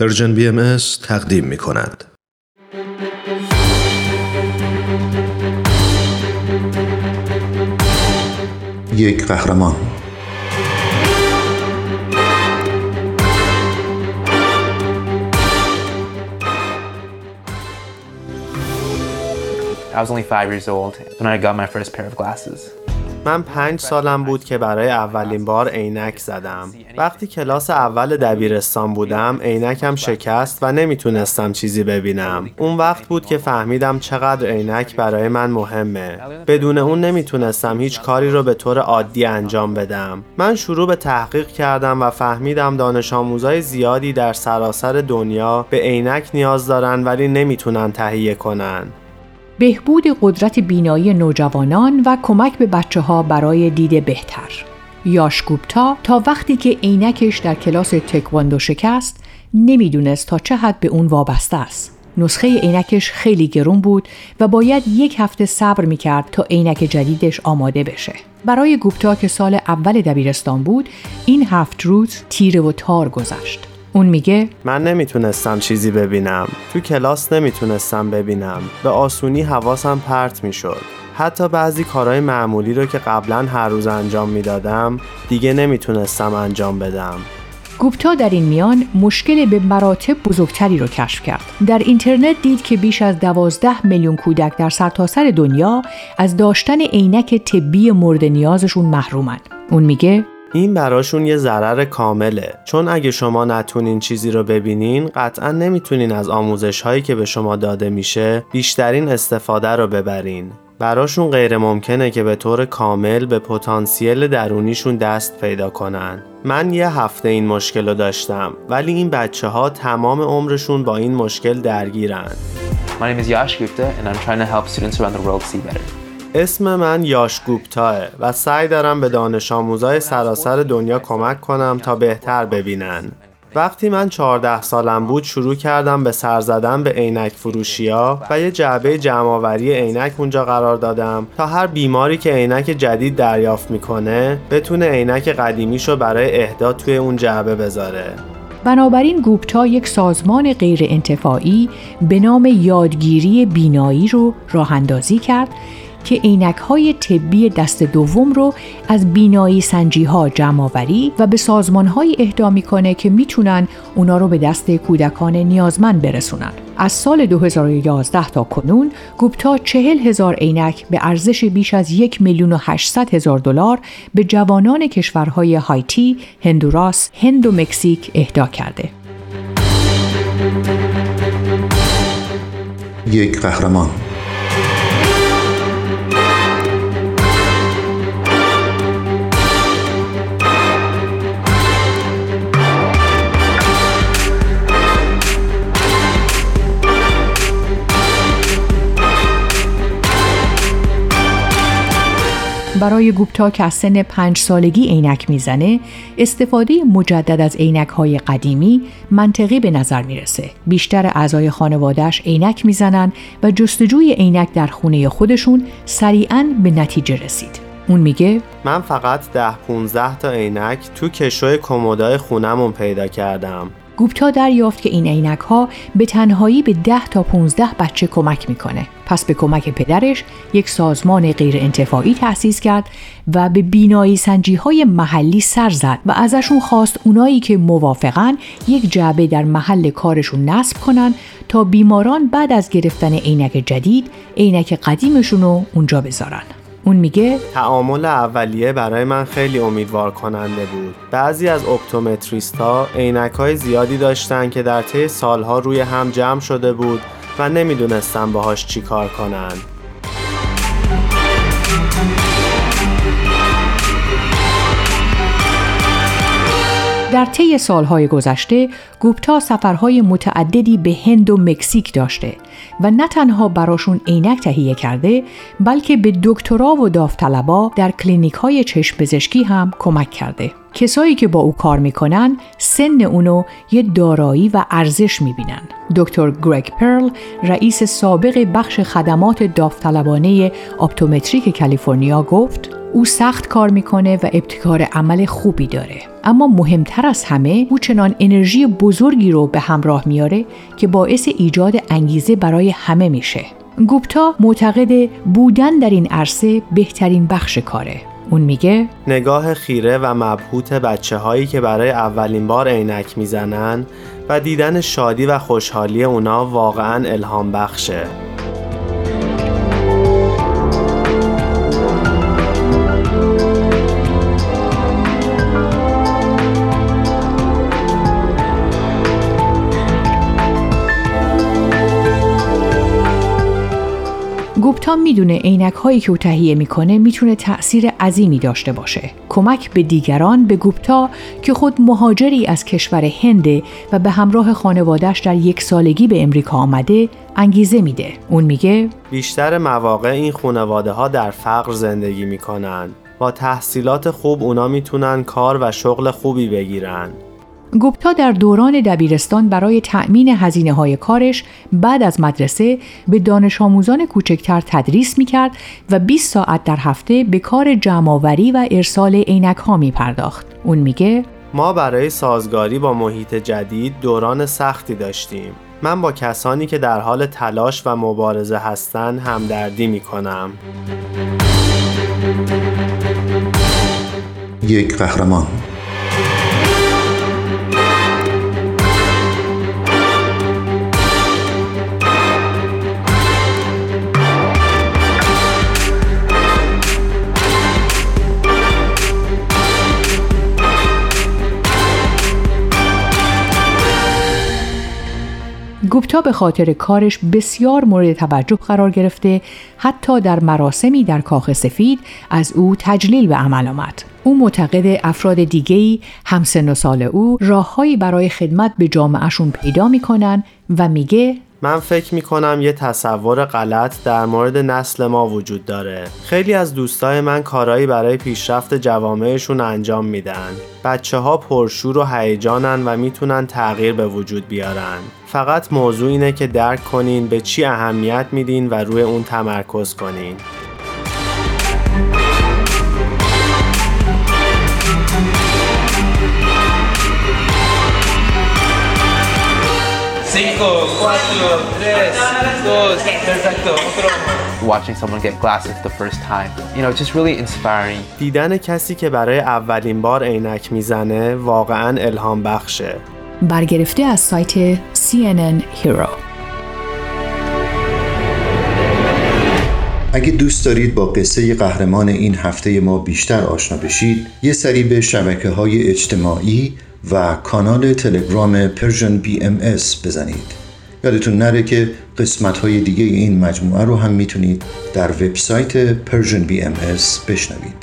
پرژن BMS تقدیم می‌کند. یک قهرمان. I was only 5 years old when I got my first pair of glasses. من 5 سالم بود که برای اولین بار عینک زدم. وقتی کلاس اول دبیرستان بودم، عینکم شکست و نمیتونستم چیزی ببینم. اون وقت بود که فهمیدم چقدر عینک برای من مهمه. بدون اون نمیتونستم هیچ کاری رو به طور عادی انجام بدم. من شروع به تحقیق کردم و فهمیدم دانش آموزای زیادی در سراسر دنیا به عینک نیاز دارن ولی نمیتونن تهیه کنن. بهبود قدرت بینایی نوجوانان و کمک به بچه‌ها برای دید بهتر. یاش گوپتا تا وقتی که عینکش در کلاس تکواندو شکست، نمیدونست تا چه حد به اون وابسته است. نسخه عینکش خیلی گرون بود و باید 1 هفته صبر می‌کرد تا عینک جدیدش آماده بشه. برای گوپتا که سال اول دبیرستان بود، این 7 روز تیره و تار گذشت. اون میگه من نمیتونستم چیزی ببینم، تو کلاس نمیتونستم ببینم، به آسونی حواسم پرت میشد. حتی بعضی کارهای معمولی رو که قبلا هر روز انجام میدادم دیگه نمیتونستم انجام بدم. گوپتا در این میان مشکل به مراتب بزرگتری رو کشف کرد. در اینترنت دید که بیش از 12 میلیون کودک در سرتاسر دنیا از داشتن عینک طبی مورد نیازشون محرومن. اون میگه این براشون یه ضرر کامله، چون اگه شما نتونین چیزی رو ببینین قطعا نمیتونین از آموزش هایی که به شما داده میشه بیشترین استفاده رو ببرین. براشون غیر ممکنه که به طور کامل به پتانسیل درونیشون دست پیدا کنن. من 1 هفته این مشکل رو داشتم، ولی این بچه ها تمام عمرشون با این مشکل درگیرن. My name is Josh Gifter and I'm trying to help students around the world see better. اسم من یاش گوپتاه و سعی دارم به دانش آموزای سراسر دنیا کمک کنم تا بهتر ببینن. وقتی من 14 سالم بود شروع کردم به سر زدن به عینک فروشی‌ها و یه جعبه جمع‌آوری عینک اونجا قرار دادم تا هر بیماری که عینک جدید دریافت میکنه بتونه عینک قدیمیشو برای اهدا توی اون جعبه بذاره. بنابراین گوپتا یک سازمان غیر انتفاعی به نام یادگیری بینایی رو راه‌اندازی کرد که عینک‌های طبی دست دوم رو از بینایی سنجی‌ها جمع‌آوری و به سازمان‌های اهدا می‌کنه که می‌تونن اونا رو به دست کودکان نیازمند برسونن. از سال 2011 تا کنون گوپتا 40,000 عینک به ارزش بیش از 1,800,000 دلار به جوانان کشورهای هایتی، هندوراس، هند و مکزیک اهدا کرده. یک قهرمان. برای گوپتا که از سن 5 سالگی عینک میزنه، استفاده مجدد از عینک‌های قدیمی منطقی به نظر میرسه. بیشتر اعضای خانواده‌اش عینک میزنن و جستجوی عینک در خونه خودشون سریعاً به نتیجه رسید. اون میگه من فقط 10-15 تا عینک تو کشوی کمدای خونمون پیدا کردم. گوپتا دریافت که این عینک‌ها به تنهایی به 10 تا 15 بچه کمک می‌کنه. پس به کمک پدرش یک سازمان غیر انتفاعی تأسیس کرد و به بینایی سنجی‌های محلی سر زد و ازشون خواست اونایی که موافقاً یک جعبه در محل کارشون نصب کنن تا بیماران بعد از گرفتن عینک جدید، عینک قدیمشون رو اونجا بذارن. اون میگه تعامل اولیه برای من خیلی امیدوار کننده بود. بعضی از اپتومتریست‌ها عینک‌های زیادی داشتن که در طی سالها روی هم جمع شده بود و نمیدونستن باهاش چی کار کنن. در طی سالهای گذشته گوپتا سفرهای متعددی به هند و مکزیک داشته و نه تنها براشون عینک تهیه کرده، بلکه به دکترا و داوطلبا در کلینیک‌های چشم پزشکی هم کمک کرده. کسایی که با او کار می‌کنن سن اونو یه دارایی و ارزش می‌بینن. دکتر گرگ پرل، رئیس سابق بخش خدمات داوطلبانه اپتومتریک کالیفرنیا گفت: او سخت کار میکنه و ابتکار عمل خوبی داره، اما مهمتر از همه او چنان انرژی بزرگی رو به همراه میاره که باعث ایجاد انگیزه برای همه میشه. گوپتا معتقد بودن در این عرصه بهترین بخش کاره. اون میگه نگاه خیره و مبهوت بچه‌هایی که برای اولین بار عینک میزنن و دیدن شادی و خوشحالی اونا واقعاً الهام بخشه. گوپتا میدونه عینک هایی که او تهیه میکنه میتونه تأثیر عظیمی داشته باشه. کمک به دیگران به گوپتا که خود مهاجری از کشور هنده و به همراه خانواده‌اش در 1 سالگی به امریکا آمده انگیزه میده. اون میگه بیشتر مواقع این خانواده ها در فقر زندگی میکنن. با تحصیلات خوب اونا میتونن کار و شغل خوبی بگیرن. گوپتا در دوران دبیرستان برای تأمین هزینه‌های کارش بعد از مدرسه به دانش آموزان کوچکتر تدریس می‌کرد و 20 ساعت در هفته به کار جمع‌آوری و ارسال عینک‌ها می‌پرداخت. اون میگه ما برای سازگاری با محیط جدید دوران سختی داشتیم. من با کسانی که در حال تلاش و مبارزه هستند همدردی می‌کنم. یک قهرمان. گوپتا به خاطر کارش بسیار مورد توجه قرار گرفته، حتی در مراسمی در کاخ سفید از او تجلیل به عمل آمد. او معتقد افراد دیگه‌ای همسن و سال او راههایی برای خدمت به جامعهشون پیدا می‌کنن و میگه من فکر می‌کنم یه تصور غلط در مورد نسل ما وجود داره. خیلی از دوستای من کارهایی برای پیشرفت جوامعشون انجام میدن. بچه‌ها پرشور و هیجانن و میتونن تغییر به وجود بیارن. فقط موضوع اینه که درک کنین به چی اهمیت میدین و روی اون تمرکز کنین. Watching someone get glasses the first time, it's just really inspiring. دیدن کسی که برای اولین بار عینک میزنه واقعاً الهام بخشه. برگرفته از سایت CNN Hero. اگه دوست دارید با قصه قهرمان این هفته ما بیشتر آشنا بشید، یه سری به شبکه‌های اجتماعی و کانال تلگرام پرژن BMS بزنید. یادتون نره که قسمت‌های دیگه این مجموعه رو هم میتونید در وبسایت پرژن BMS بشنوید.